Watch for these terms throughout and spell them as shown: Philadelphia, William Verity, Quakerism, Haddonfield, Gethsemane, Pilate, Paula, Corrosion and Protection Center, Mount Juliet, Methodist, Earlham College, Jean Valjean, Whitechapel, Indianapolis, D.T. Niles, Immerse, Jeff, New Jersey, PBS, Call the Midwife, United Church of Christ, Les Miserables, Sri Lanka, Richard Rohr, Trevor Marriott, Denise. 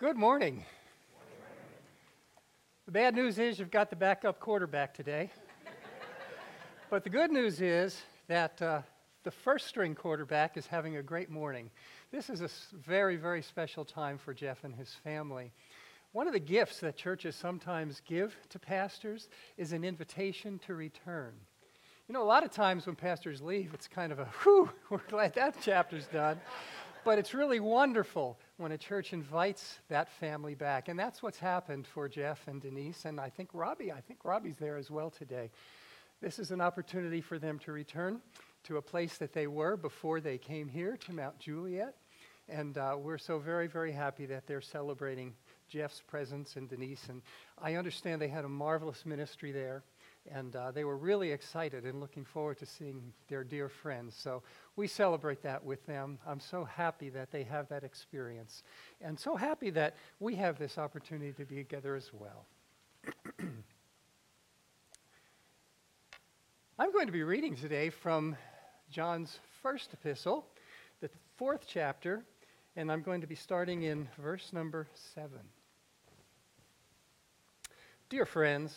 Good morning. The bad news is you've got the backup quarterback today. But the good news is that the first string quarterback is having a great morning. This is a very, very special time for Jeff and his family. One of the gifts that churches sometimes give to pastors is an invitation to return. You know, a lot of times when pastors leave, it's kind of a, whew, we're glad that chapter's done. But it's really wonderful when a church invites that family back. And that's what's happened for Jeff and Denise, and I think Robbie. I think Robbie's there as well today. This is an opportunity for them to return to a place that they were before they came here, to Mount Juliet. And we're so very, very happy that they're celebrating Jeff's presence and Denise. And I understand they had a marvelous ministry there. And they were really excited and looking forward to seeing their dear friends. So we celebrate that with them. I'm so happy that they have that experience. And so happy that we have this opportunity to be together as well. I'm going to be reading today from John's first epistle, the fourth chapter, and I'm going to be starting in verse number 7. Dear friends,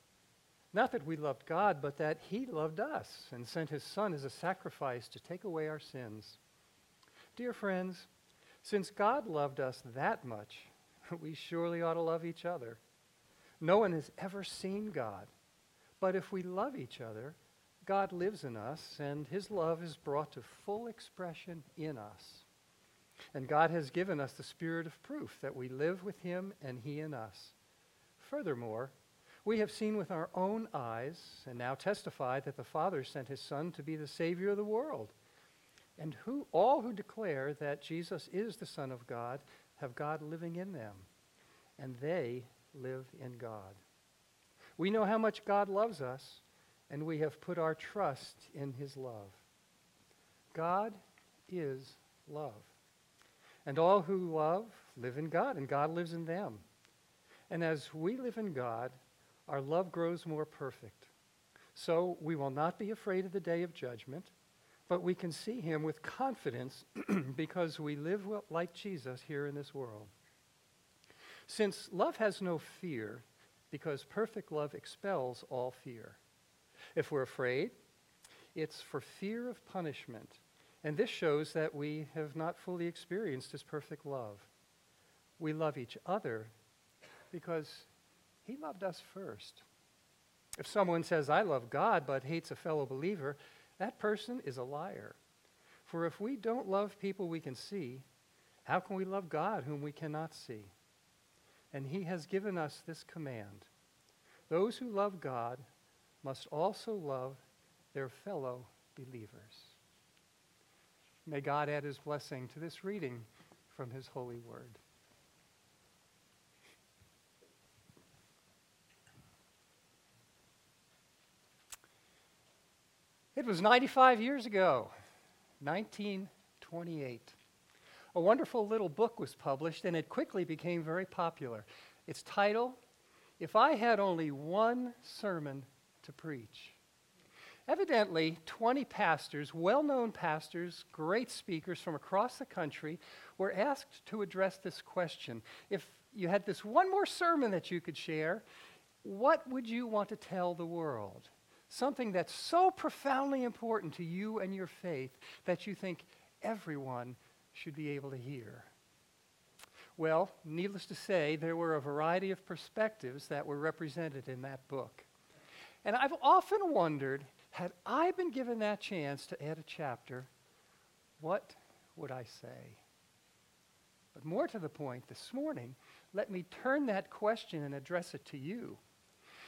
Not that we loved God, but that he loved us and sent his Son as a sacrifice to take away our sins. Dear friends, since God loved us that much, we surely ought to love each other. No one has ever seen God, but if we love each other, God lives in us, and his love is brought to full expression in us. And God has given us the spirit of proof that we live with him and he in us. Furthermore, we have seen with our own eyes and now testify that the Father sent his Son to be the Savior of the world. And all who declare that Jesus is the Son of God have God living in them, and they live in God. We know how much God loves us, and we have put our trust in his love. God is love. And all who love live in God, and God lives in them. And as we live in God, our love grows more perfect. So we will not be afraid of the day of judgment, but we can see him with confidence because we live like Jesus here in this world. Since love has no fear, because perfect love expels all fear. If we're afraid, it's for fear of punishment, and this shows that we have not fully experienced his perfect love. We love each other because he loved us first. If someone says, I love God, but hates a fellow believer, that person is a liar. For if we don't love people we can see, how can we love God whom we cannot see? And he has given us this command: those who love God must also love their fellow believers. May God add his blessing to this reading from his holy word. It was 95 years ago, 1928. A wonderful little book was published, and it quickly became very popular. Its title, If I Had Only One Sermon to Preach. Evidently, 20 pastors, well-known pastors, great speakers from across the country, were asked to address this question. If you had this one more sermon that you could share, what would you want to tell the world? Something that's so profoundly important to you and your faith that you think everyone should be able to hear. Well, needless to say, there were a variety of perspectives that were represented in that book. And I've often wondered, had I been given that chance to add a chapter, what would I say? But more to the point, this morning, let me turn that question and address it to you.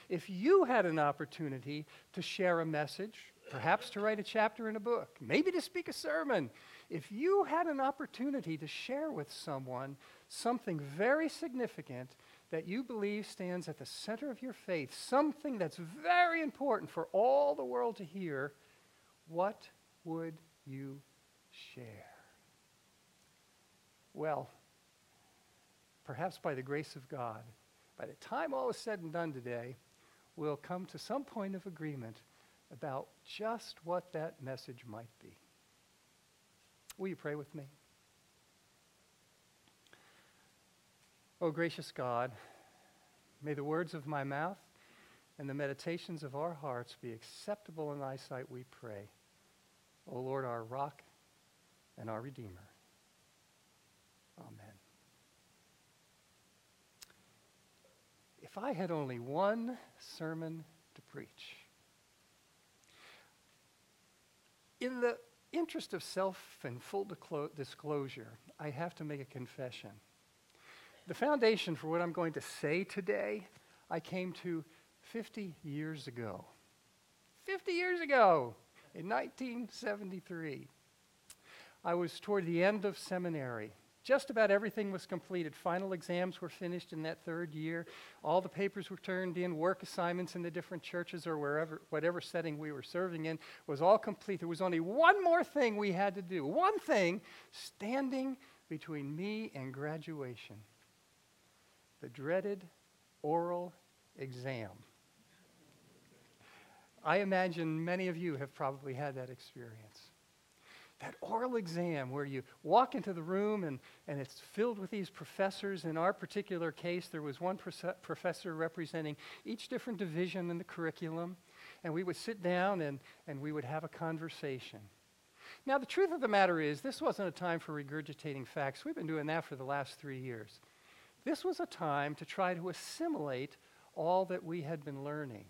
If you had an opportunity to share a message, perhaps to write a chapter in a book, maybe to speak a sermon, if you had an opportunity to share with someone something very significant that you believe stands at the center of your faith, something that's very important for all the world to hear, what would you share? Well, perhaps by the grace of God, by the time all is said and done today, we'll come to some point of agreement about just what that message might be. Will you pray with me? Oh, gracious God, may the words of my mouth and the meditations of our hearts be acceptable in thy sight, we pray. O Lord, our rock and our redeemer. Amen. If I had only one sermon to preach, in the interest of self and full disclosure, I have to make a confession. The foundation for what I'm going to say today, I came to 50 years ago. 50 years ago, in 1973. I was toward the end of seminary. Just about everything was completed. Final exams were finished in that third year. All the papers were turned in. Work assignments in the different churches or wherever, whatever setting we were serving in was all complete. There was only one more thing we had to do. One thing standing between me and graduation. The dreaded oral exam. I imagine many of you have probably had that experience. That oral exam where you walk into the room and it's filled with these professors. In our particular case, there was one professor representing each different division in the curriculum. And we would sit down and we would have a conversation. Now, the truth of the matter is, this wasn't a time for regurgitating facts. We've been doing that for the last 3 years. This was a time to try to assimilate all that we had been learning.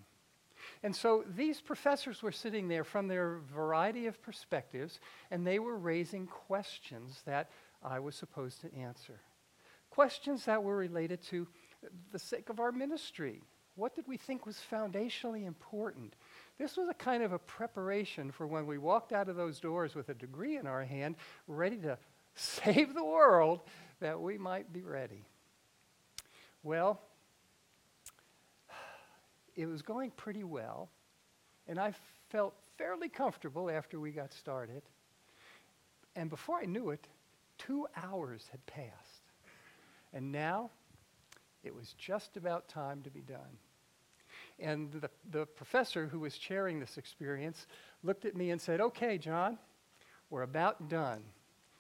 And so these professors were sitting there from their variety of perspectives, and they were raising questions that I was supposed to answer. Questions that were related to the sake of our ministry. What did we think was foundationally important? This was a kind of a preparation for when we walked out of those doors with a degree in our hand, ready to save the world, that we might be ready. Well, it was going pretty well, and I felt fairly comfortable after we got started. And before I knew it, 2 hours had passed. And now, it was just about time to be done. And the professor who was chairing this experience looked at me and said, "Okay, John, we're about done.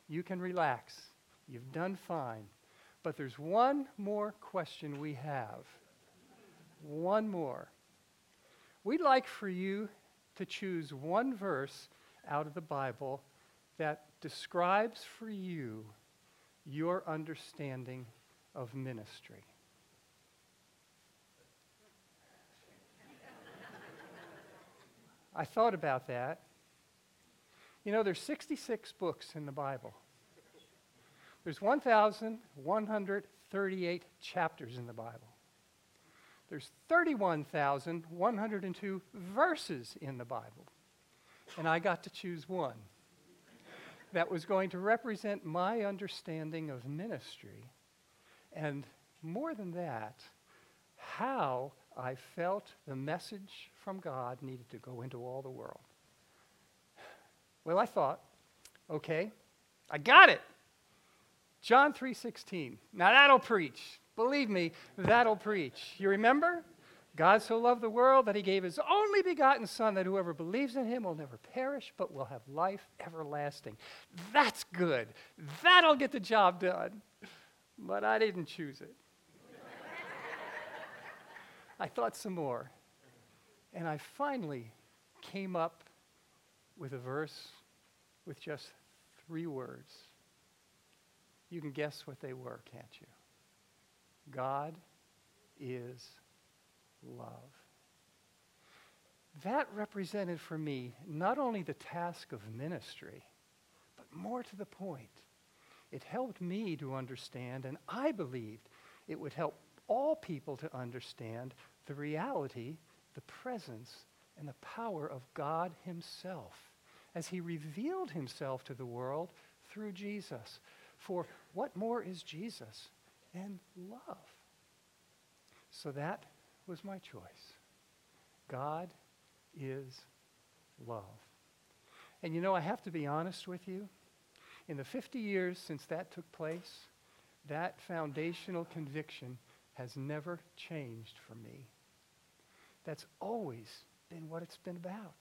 You can relax. You've done fine. But there's one more question we have. One more. We'd like for you to choose one verse out of the Bible that describes for you your understanding of ministry." I thought about that. You know, there's 66 books in the Bible. There's 1,138 chapters in the Bible. There's 31,102 verses in the Bible. And I got to choose one that was going to represent my understanding of ministry. And more than that, how I felt the message from God needed to go into all the world. Well, I thought, okay, I got it. John 3:16. Now that'll preach. Believe me, that'll preach. You remember? God so loved the world that he gave his only begotten Son, that whoever believes in him will never perish, but will have life everlasting. That's good. That'll get the job done. But I didn't choose it. I thought some more. And I finally came up with a verse with just 3 words. You can guess what they were, can't you? God is love. That represented for me not only the task of ministry, but more to the point, it helped me to understand, and I believed it would help all people to understand the reality, the presence, and the power of God himself as he revealed himself to the world through Jesus. For what more is Jesus than love? So that was my choice. God is love. And you know, I have to be honest with you. In the 50 years since that took place, that foundational conviction has never changed for me. That's always been what it's been about.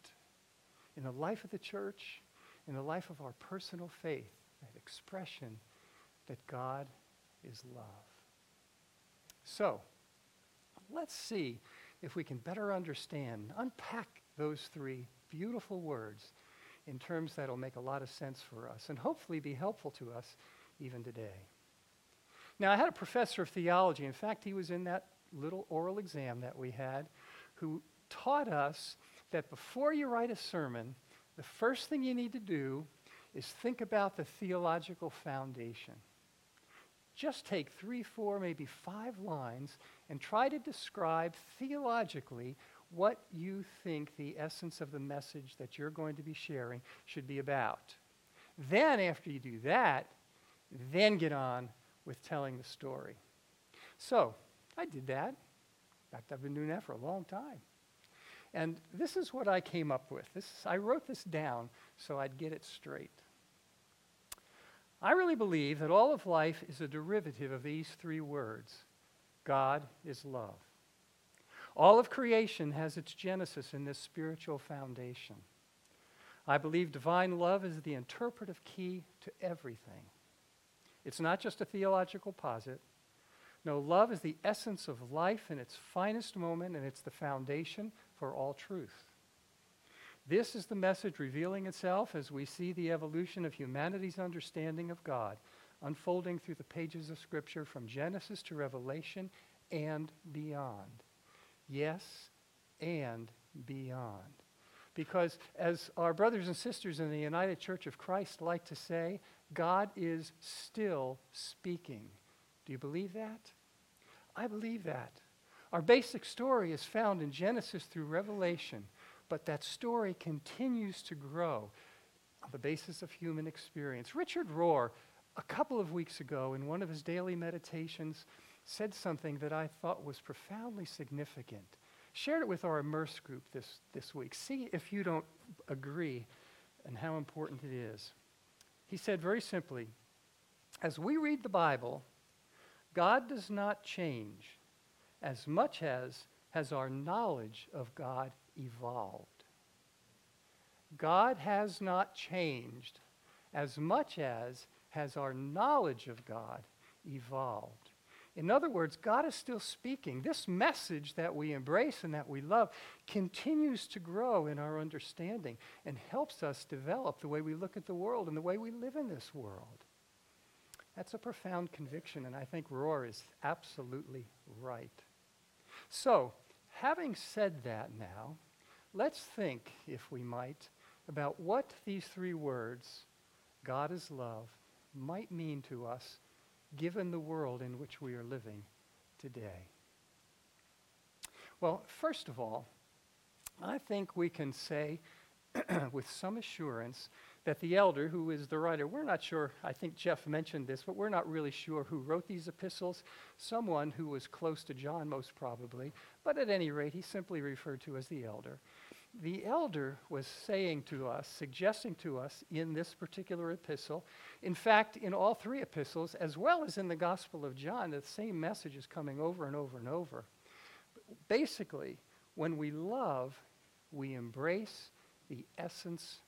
In the life of the church, in the life of our personal faith, that expression that God is love. So, let's see if we can better understand, unpack those three beautiful words in terms that'll make a lot of sense for us and hopefully be helpful to us even today. Now, I had a professor of theology. In fact, he was in that little oral exam that we had, who taught us that before you write a sermon, the first thing you need to do is think about the theological foundation. Just take 3, 4, maybe 5 lines and try to describe theologically what you think the essence of the message that you're going to be sharing should be about. Then, after you do that, then get on with telling the story. So, I did that. In fact, I've been doing that for a long time. And this is what I came up with. I wrote this down so I'd get it straight. I really believe that all of life is a derivative of these three words. God is love. All of creation has its genesis in this spiritual foundation. I believe divine love is the interpretive key to everything. It's not just a theological posit. No, love is the essence of life in its finest moment, and it's the foundation for all truth. This is the message revealing itself as we see the evolution of humanity's understanding of God, unfolding through the pages of Scripture from Genesis to Revelation and beyond. Yes, and beyond. Because as our brothers and sisters in the United Church of Christ like to say, God is still speaking. Do you believe that? I believe that. Our basic story is found in Genesis through Revelation, but that story continues to grow on the basis of human experience. Richard Rohr, a couple of weeks ago, in one of his daily meditations, said something that I thought was profoundly significant. Shared it with our Immerse group this week. See if you don't agree and how important it is. He said very simply, as we read the Bible, God does not change as much as has our knowledge of God evolved. God has not changed as much as has our knowledge of God evolved. In other words, God is still speaking. This message that we embrace and that we love continues to grow in our understanding and helps us develop the way we look at the world and the way we live in this world. That's a profound conviction, and I think Rohr is absolutely right. So, having said that now, let's think, if we might, about what these three words, God is love, might mean to us, given the world in which we are living today. Well, first of all, I think we can say with some assurance that the elder, who is the writer, we're not sure, I think Jeff mentioned this, but we're not really sure who wrote these epistles. Someone who was close to John, most probably, but at any rate, he's simply referred to as the elder. The elder was saying to us, suggesting to us in this particular epistle, in fact, in all three epistles, as well as in the Gospel of John, the same message is coming over and over and over. Basically, when we love, we embrace the essence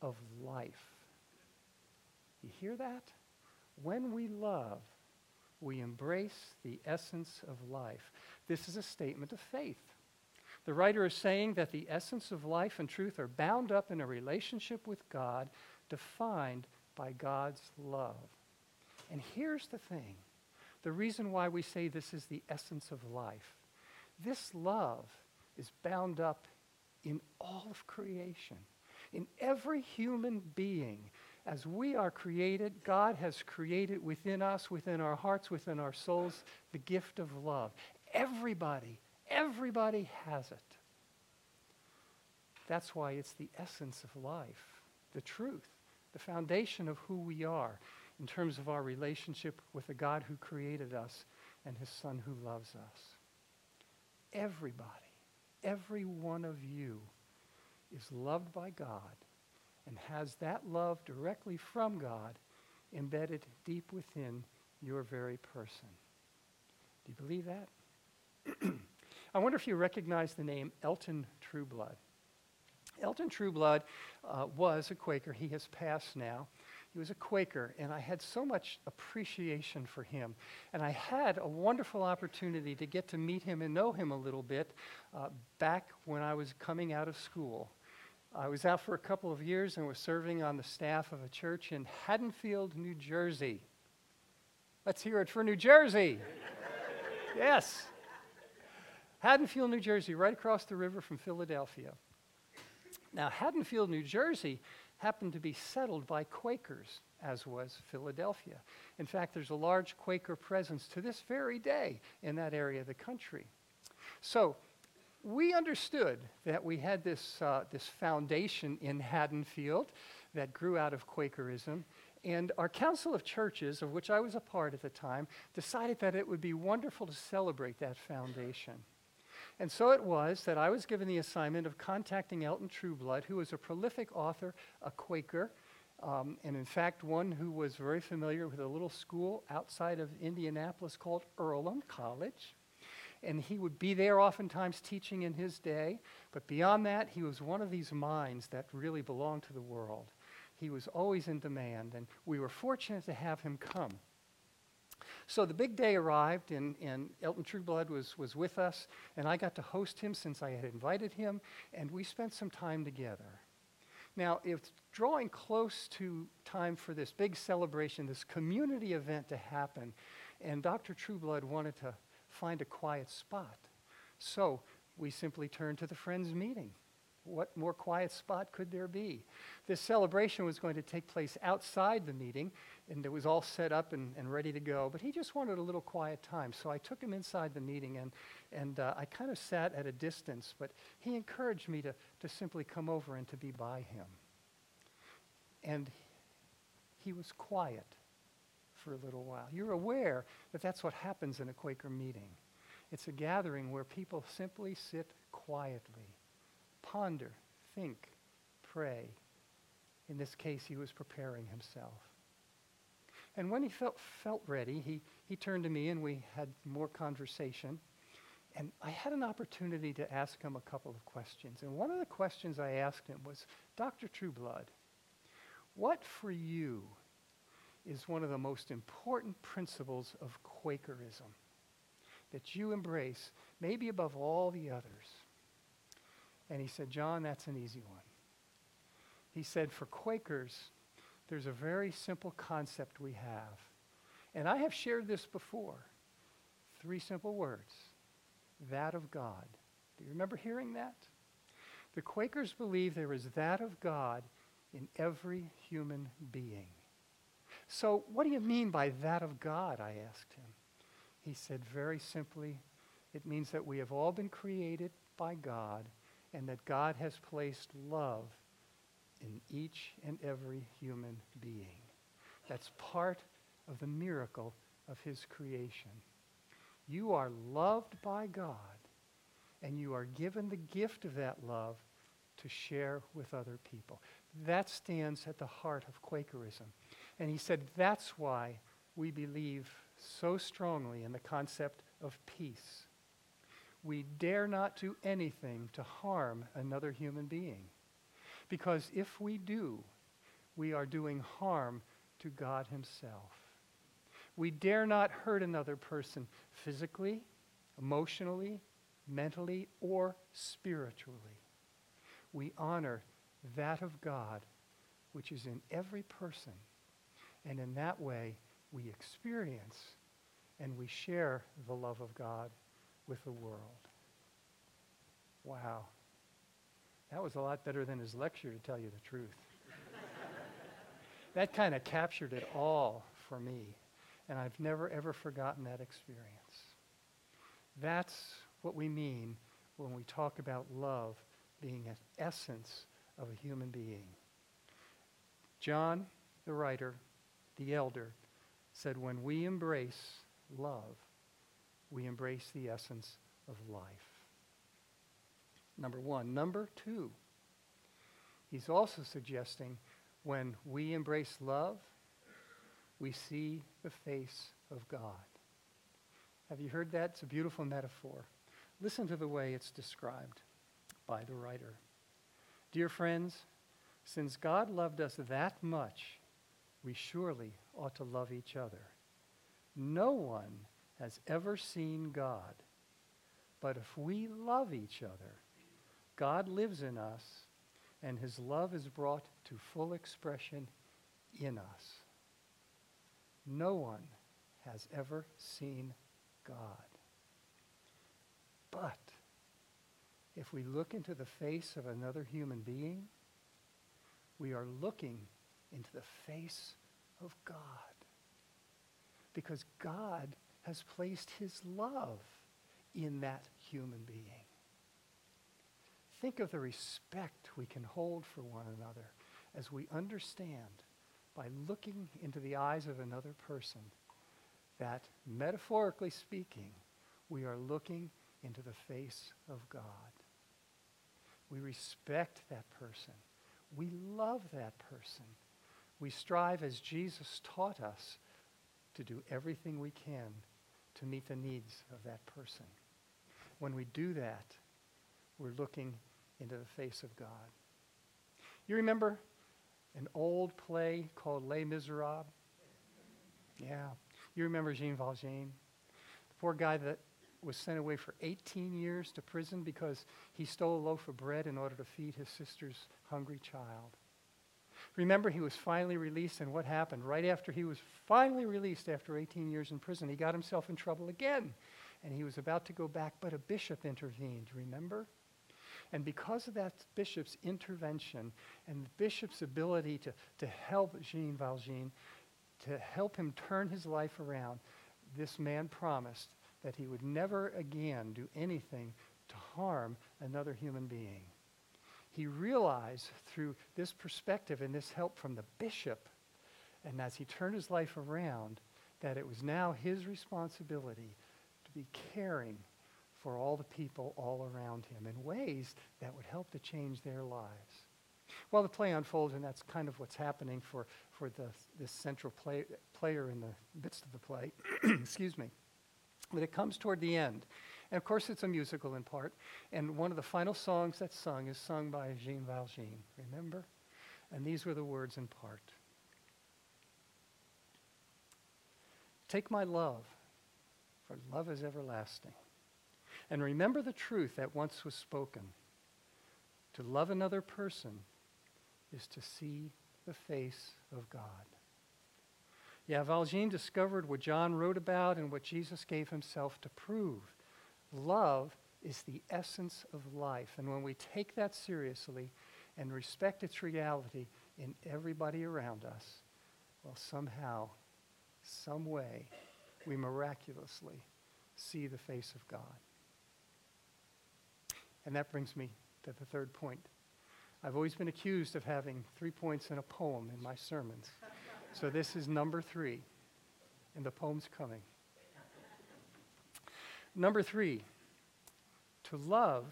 of life. You hear that? When we love, we embrace the essence of life. This is a statement of faith. The writer is saying that the essence of life and truth are bound up in a relationship with God, defined by God's love. And here's the thing. The reason why we say this is the essence of life. This love is bound up in all of creation. In every human being, as we are created, God has created within us, within our hearts, within our souls, the gift of love. Everybody has it. That's why it's the essence of life, the truth, the foundation of who we are in terms of our relationship with the God who created us and his Son who loves us. Everybody, every one of you is loved by God and has that love directly from God embedded deep within your very person. Do you believe that? I wonder if you recognize the name Elton Trueblood. Elton Trueblood was a Quaker. He has passed now. He was a Quaker, and I had so much appreciation for him. And I had a wonderful opportunity to get to meet him and know him a little bit back when I was coming out of school. I was out for a couple of years and was serving on the staff of a church in Haddonfield, New Jersey. Let's hear it for New Jersey. Yes. Haddonfield, New Jersey, right across the river from Philadelphia. Now, Haddonfield, New Jersey happened to be settled by Quakers, as was Philadelphia. In fact, there's a large Quaker presence to this very day in that area of the country. So we understood that we had this foundation in Haddonfield that grew out of Quakerism, and our Council of Churches, of which I was a part at the time, decided that it would be wonderful to celebrate that foundation. And so it was that I was given the assignment of contacting Elton Trueblood, who was a prolific author, a Quaker, and in fact one who was very familiar with a little school outside of Indianapolis called Earlham College. And he would be there oftentimes teaching in his day, but beyond that, he was one of these minds that really belonged to the world. He was always in demand, and we were fortunate to have him come. So the big day arrived, and Elton Trueblood was with us, and I got to host him since I had invited him, and we spent some time together. Now, it's drawing close to time for this big celebration, this community event to happen, and Dr. Trueblood wanted to find a quiet spot. So we simply turned to the Friends meeting. What more quiet spot could there be? This celebration was going to take place outside the meeting, and it was all set up and ready to go, but he just wanted a little quiet time. So I took him inside the meeting, and I kind of sat at a distance, but he encouraged me to simply come over and to be by him. And he was quiet for a little while. You're aware that that's what happens in a Quaker meeting. It's a gathering where people simply sit quietly. Ponder, think, pray. In this case, he was preparing himself. And when he felt ready, he turned to me and we had more conversation. And I had an opportunity to ask him a couple of questions. And one of the questions I asked him was, Dr. Trueblood, what for you is one of the most important principles of Quakerism that you embrace, maybe above all the others? And he said, John, that's an easy one. He said, for Quakers, there's a very simple concept we have. And I have shared this before. 3 simple words. That of God. Do you remember hearing that? The Quakers believe there is that of God in every human being. So what do you mean by that of God? I asked him. He said, very simply, it means that we have all been created by God, and that God has placed love in each and every human being. That's part of the miracle of his creation. You are loved by God, and you are given the gift of that love to share with other people. That stands at the heart of Quakerism. And he said, that's why we believe so strongly in the concept of peace. We dare not do anything to harm another human being. Because if we do, we are doing harm to God himself. We dare not hurt another person physically, emotionally, mentally, or spiritually. We honor that of God, which is in every person. And in that way, we experience and we share the love of God with the world. Wow. That was a lot better than his lecture, to tell you the truth. That kind of captured it all for me, and I've never, ever forgotten that experience. That's what we mean when we talk about love being an essence of a human being. John, the writer, the elder, said, when we embrace love, we embrace the essence of life. number one. Number two, he's also suggesting when we embrace love, we see the face of God. Have you heard that? It's a beautiful metaphor. Listen to the way it's described by the writer. Dear friends, since God loved us that much, we surely ought to love each other. No one has ever seen God, but if we love each other, God lives in us, and his love is brought to full expression in us. No one has ever seen God. But if we look into the face of another human being, we are looking into the face of God. Because God has placed his love in that human being. Think of the respect we can hold for one another as we understand by looking into the eyes of another person that, metaphorically speaking, we are looking into the face of God. We respect that person. We love that person. We strive, as Jesus taught us, to do everything we can to meet the needs of that person. When we do that, we're looking into the face of God. You remember an old play called Les Miserables? Yeah. You remember Jean Valjean? The poor guy that was sent away for 18 years to prison because he stole a loaf of bread in order to feed his sister's hungry child. Remember, he was finally released, and what happened? Right after he was finally released after 18 years in prison, he got himself in trouble again, and he was about to go back, but a bishop intervened, remember? And because of that bishop's intervention and the bishop's ability to help Jean Valjean, to help him turn his life around, this man promised that he would never again do anything to harm another human being. He realized through this perspective and this help from the bishop, and as he turned his life around, that it was now his responsibility to be caring for all the people all around him in ways that would help to change their lives. Well, the play unfolds, and that's kind of what's happening for this central player in the midst of the play. Excuse me. But it comes toward the end. And of course, it's a musical in part. And one of the final songs that's sung is sung by Jean Valjean, remember? And these were the words in part. Take my love, for love is everlasting. And remember the truth that once was spoken. To love another person is to see the face of God. Yeah, Valjean discovered what John wrote about and what Jesus gave himself to prove. Love is the essence of life. And when we take that seriously and respect its reality in everybody around us, well, somehow, some way, we miraculously see the face of God. And that brings me to the third point. I've always been accused of having 3 points in a poem in my sermons. So this is number 3, and the poem's coming. Number 3, to love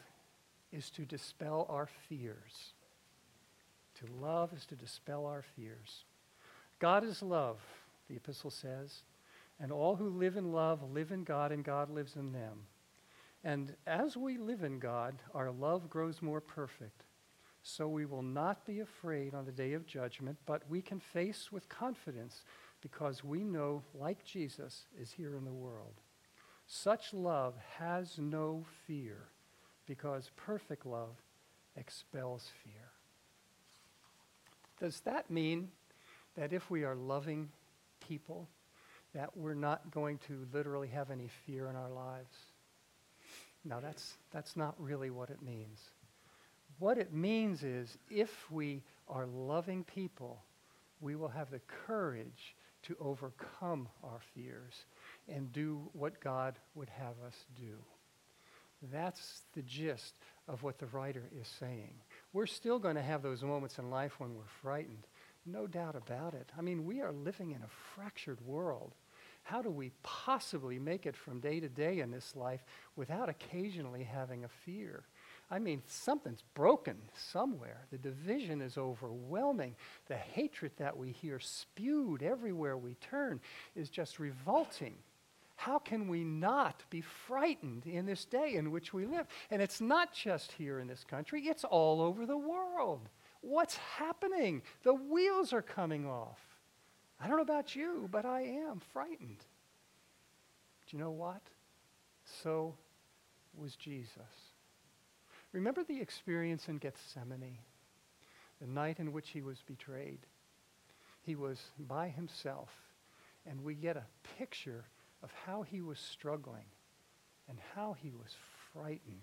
is to dispel our fears. To love is to dispel our fears. God is love, the epistle says, and all who live in love live in God, and God lives in them. And as we live in God, our love grows more perfect. So we will not be afraid on the day of judgment, but we can face with confidence because we know, like Jesus, is here in the world. Such love has no fear because perfect love expels fear. Does that mean that if we are loving people, that we're not going to literally have any fear in our lives? No, that's not really what it means. What it means is if we are loving people, we will have the courage to overcome our fears and do what God would have us do. That's the gist of what the writer is saying. We're still going to have those moments in life when we're frightened. No doubt about it. I mean, we are living in a fractured world. How do we possibly make it from day to day in this life without occasionally having a fear? I mean, something's broken somewhere. The division is overwhelming. The hatred that we hear spewed everywhere we turn is just revolting. How can we not be frightened in this day in which we live? And it's not just here in this country, it's all over the world. What's happening? The wheels are coming off. I don't know about you, but I am frightened. Do you know what? So was Jesus. Remember the experience in Gethsemane, the night in which he was betrayed. He was by himself, and we get a picture of how he was struggling and how he was frightened.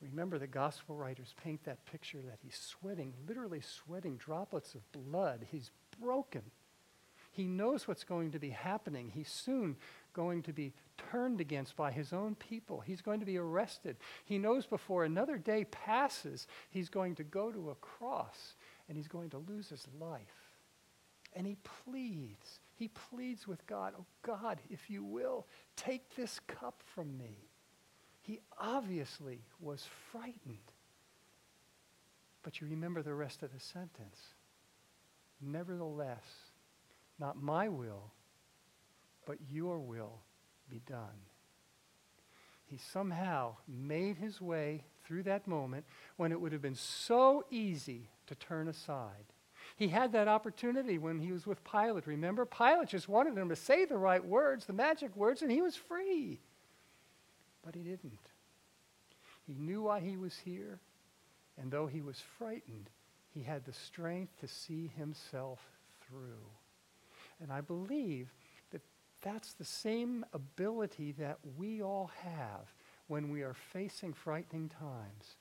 Remember, the gospel writers paint that picture that he's sweating, literally sweating droplets of blood. He's broken. He knows what's going to be happening. He's soon going to be turned against by his own people. He's going to be arrested. He knows before another day passes, he's going to go to a cross and he's going to lose his life. And he pleads with God, "Oh God, if you will, take this cup from me." He obviously was frightened. But you remember the rest of the sentence. "Nevertheless, not my will, but your will be done." He somehow made his way through that moment when it would have been so easy to turn aside. He had that opportunity when he was with Pilate. Remember, Pilate just wanted him to say the right words, the magic words, and he was free. But he didn't. He knew why he was here, and though he was frightened, he had the strength to see himself through. And I believe that that's the same ability that we all have when we are facing frightening times.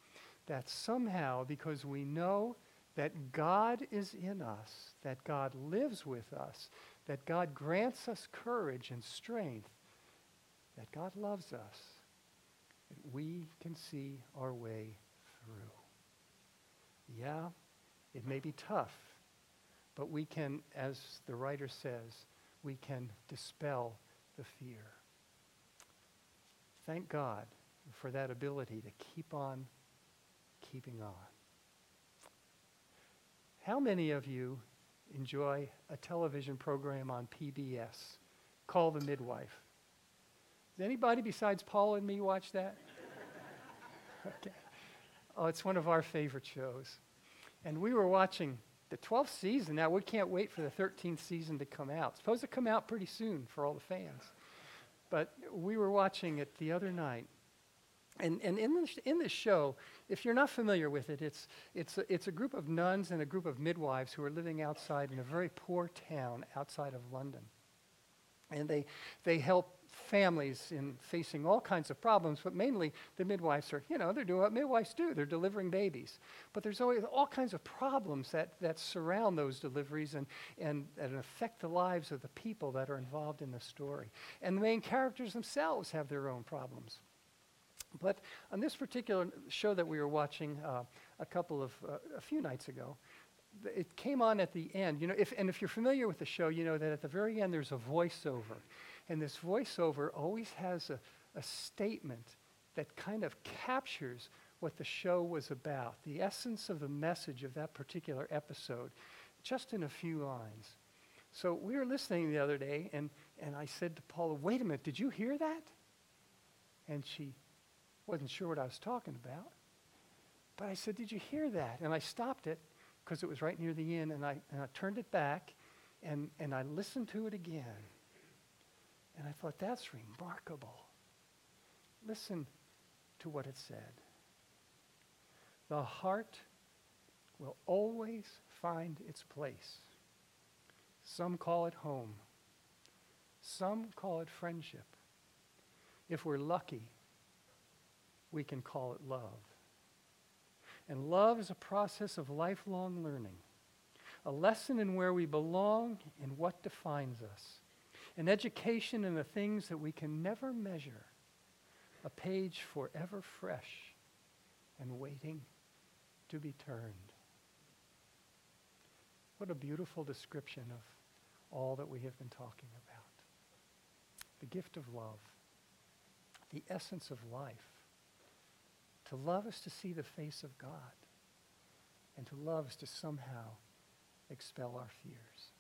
That somehow, because we know that God is in us, that God lives with us, that God grants us courage and strength, that God loves us, that we can see our way through. Yeah, it may be tough, but we can, as the writer says, we can dispel the fear. Thank God for that ability to keep on keeping on. How many of you enjoy a television program on PBS, Call the Midwife? Does anybody besides Paula and me watch that? Okay. Oh, it's one of our favorite shows. And we were watching the 12th season. Now, we can't wait for the 13th season to come out. It's supposed to come out pretty soon for all the fans. But we were watching it the other night. And in this show, if you're not familiar with it, it's a group of nuns and a group of midwives who are living outside in a very poor town outside of London. And they help families in facing all kinds of problems, but mainly the midwives are, they're doing what midwives do. They're delivering babies. But there's always all kinds of problems that surround those deliveries and affect the lives of the people that are involved in the story. And the main characters themselves have their own problems. But on this particular show that we were watching a few nights ago, it came on at the end. If you're familiar with the show, you know that at the very end there's a voiceover. And this voiceover always has a statement that kind of captures what the show was about, the essence of the message of that particular episode, just in a few lines. So we were listening the other day, and I said to Paula, "Wait a minute, did you hear that?" And she wasn't sure what I was talking about. But I said, "Did you hear that?" And I stopped it because it was right near the end, and I turned it back, and I listened to it again. And I thought, that's remarkable. Listen to what it said. "The heart will always find its place. Some call it home. Some call it friendship. If we're lucky, we can call it love. And love is a process of lifelong learning, a lesson in where we belong and what defines us, an education in the things that we can never measure, a page forever fresh and waiting to be turned." What a beautiful description of all that we have been talking about. The gift of love, the essence of life, To love is to see the face of God. And to love is to somehow expel our fears.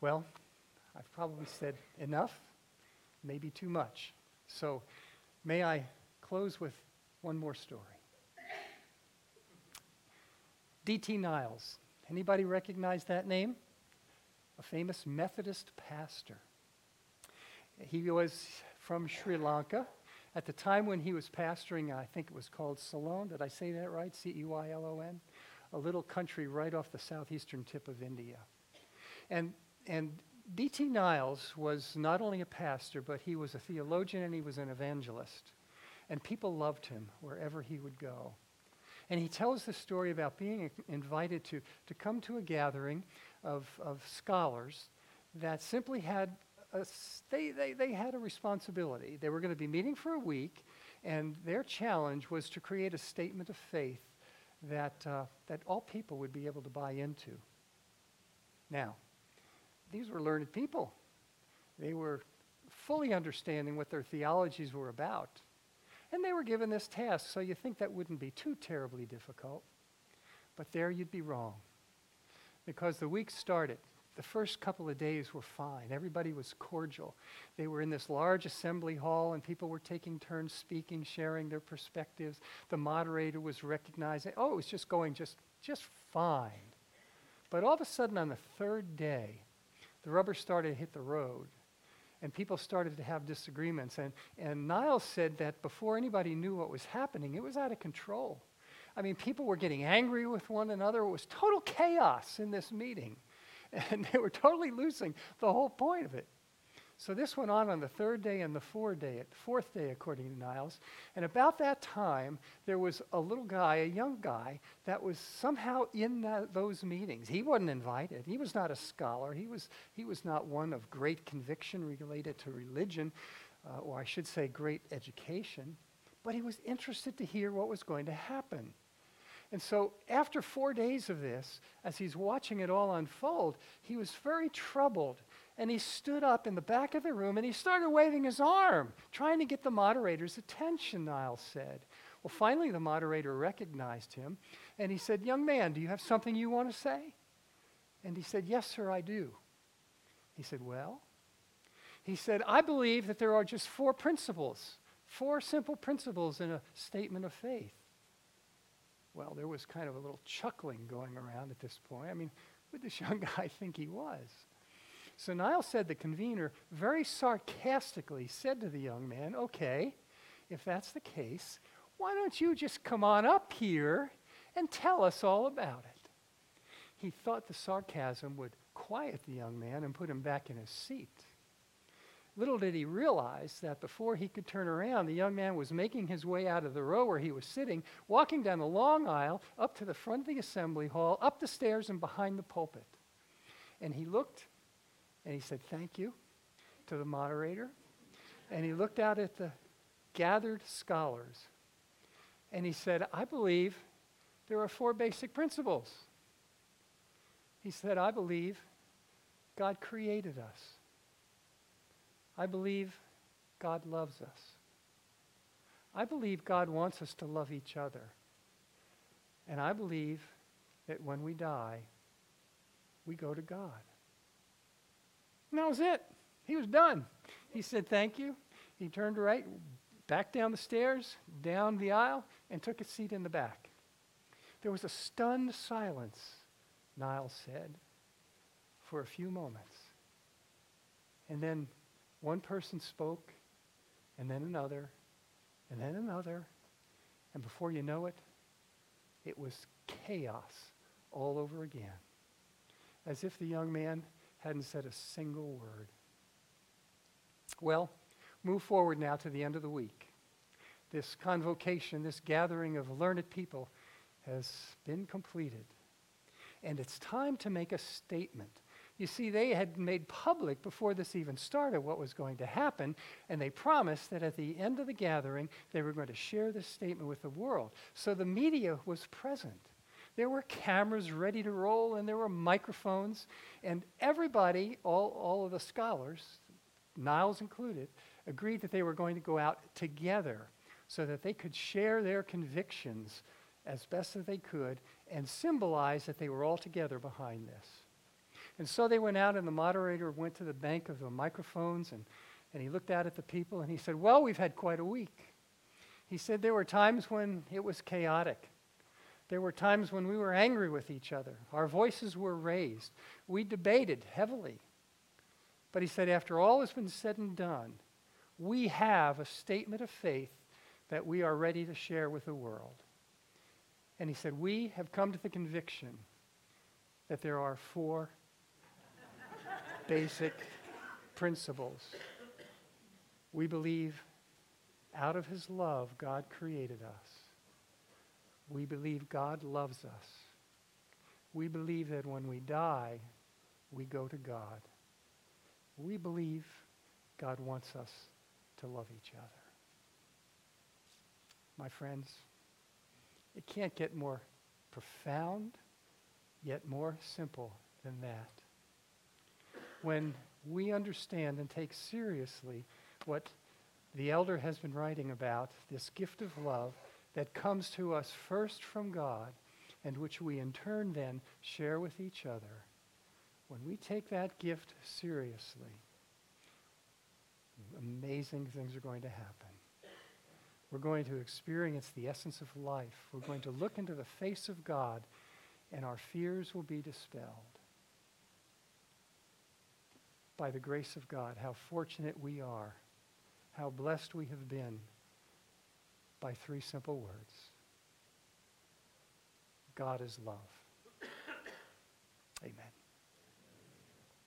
Well, I've probably said enough, maybe too much. So may I close with one more story. D.T. Niles. Anybody recognize that name? A famous Methodist pastor. He was from Sri Lanka. At the time when he was pastoring, I think it was called Ceylon. Did I say that right? Ceylon. A little country right off the southeastern tip of India. And D.T. Niles was not only a pastor, but he was a theologian and he was an evangelist. And people loved him wherever he would go. And he tells the story about being invited to come to a gathering of scholars that simply had they had a responsibility. They were going to be meeting for a week, and their challenge was to create a statement of faith that all people would be able to buy into. Now, these were learned people. They were fully understanding what their theologies were about. And they were given this task, so you think that wouldn't be too terribly difficult. But there you'd be wrong. Because the week started. The first couple of days were fine. Everybody was cordial. They were in this large assembly hall, and people were taking turns speaking, sharing their perspectives. The moderator was recognizing, it was just going just fine. But all of a sudden on the third day, the rubber started to hit the road. And people started to have disagreements. And Niles said that before anybody knew what was happening, it was out of control. I mean, people were getting angry with one another. It was total chaos in this meeting. And they were totally losing the whole point of it. So this went on the third day and the fourth day, according to Niles. And about that time, there was a young guy, that was somehow in those meetings. He wasn't invited. He was not a scholar. He was not one of great conviction related to religion, or I should say great education. But he was interested to hear what was going to happen. And so after 4 days of this, as he's watching it all unfold, he was very troubled. And he stood up in the back of the room and he started waving his arm, trying to get the moderator's attention, Niles said. Well, finally the moderator recognized him and he said, "Young man, do you have something you want to say?" And he said, "Yes, sir, I do." He said, "Well?" He said, "I believe that there are just four simple principles in a statement of faith." Well, there was kind of a little chuckling going around at this point. I mean, who did this young guy think he was? So Niles said the convener very sarcastically said to the young man, "Okay, if that's the case, why don't you just come on up here and tell us all about it?" He thought the sarcasm would quiet the young man and put him back in his seat. Little did he realize that before he could turn around, the young man was making his way out of the row where he was sitting, walking down the long aisle, up to the front of the assembly hall, up the stairs and behind the pulpit. And he looked, and he said, "Thank you," to the moderator. And he looked out at the gathered scholars. And he said, "I believe there are four basic principles." He said, "I believe God created us. I believe God loves us. I believe God wants us to love each other. And I believe that when we die, we go to God." And that was it. He was done. He said, "Thank you." He turned right, back down the stairs, down the aisle, and took a seat in the back. There was a stunned silence, Niles said, for a few moments. And then one person spoke, and then another, and then another. And before you know it, it was chaos all over again, as if the young man hadn't said a single word. Well, move forward now to the end of the week. This convocation, this gathering of learned people has been completed. And it's time to make a statement. You see, they had made public before this even started what was going to happen, and they promised that at the end of the gathering, they were going to share this statement with the world. So the media was present. There were cameras ready to roll, and there were microphones, and everybody, all of the scholars, Niles included, agreed that they were going to go out together. so that they could share their convictions as best as they could and symbolize that they were all together behind this. And so they went out, and the moderator went to the bank of the microphones, and he looked out at the people and he said, well, we've had quite a week. He said there were times when it was chaotic. There were times when we were angry with each other. Our voices were raised. We debated heavily. But he said, after all has been said and done, we have a statement of faith that we are ready to share with the world. And he said, we have come to the conviction that there are four basic principles. We believe out of his love, God created us. We believe God loves us. We believe that when we die, we go to God. We believe God wants us to love each other. My friends, it can't get more profound, yet more simple than that. When we understand and take seriously what the elder has been writing about, this gift of love that comes to us first from God and which we in turn then share with each other, when we take that gift seriously, amazing things are going to happen. We're going to experience the essence of life. We're going to look into the face of God, and our fears will be dispelled. By the grace of God, how fortunate we are, how blessed we have been by three simple words. God is love. Amen.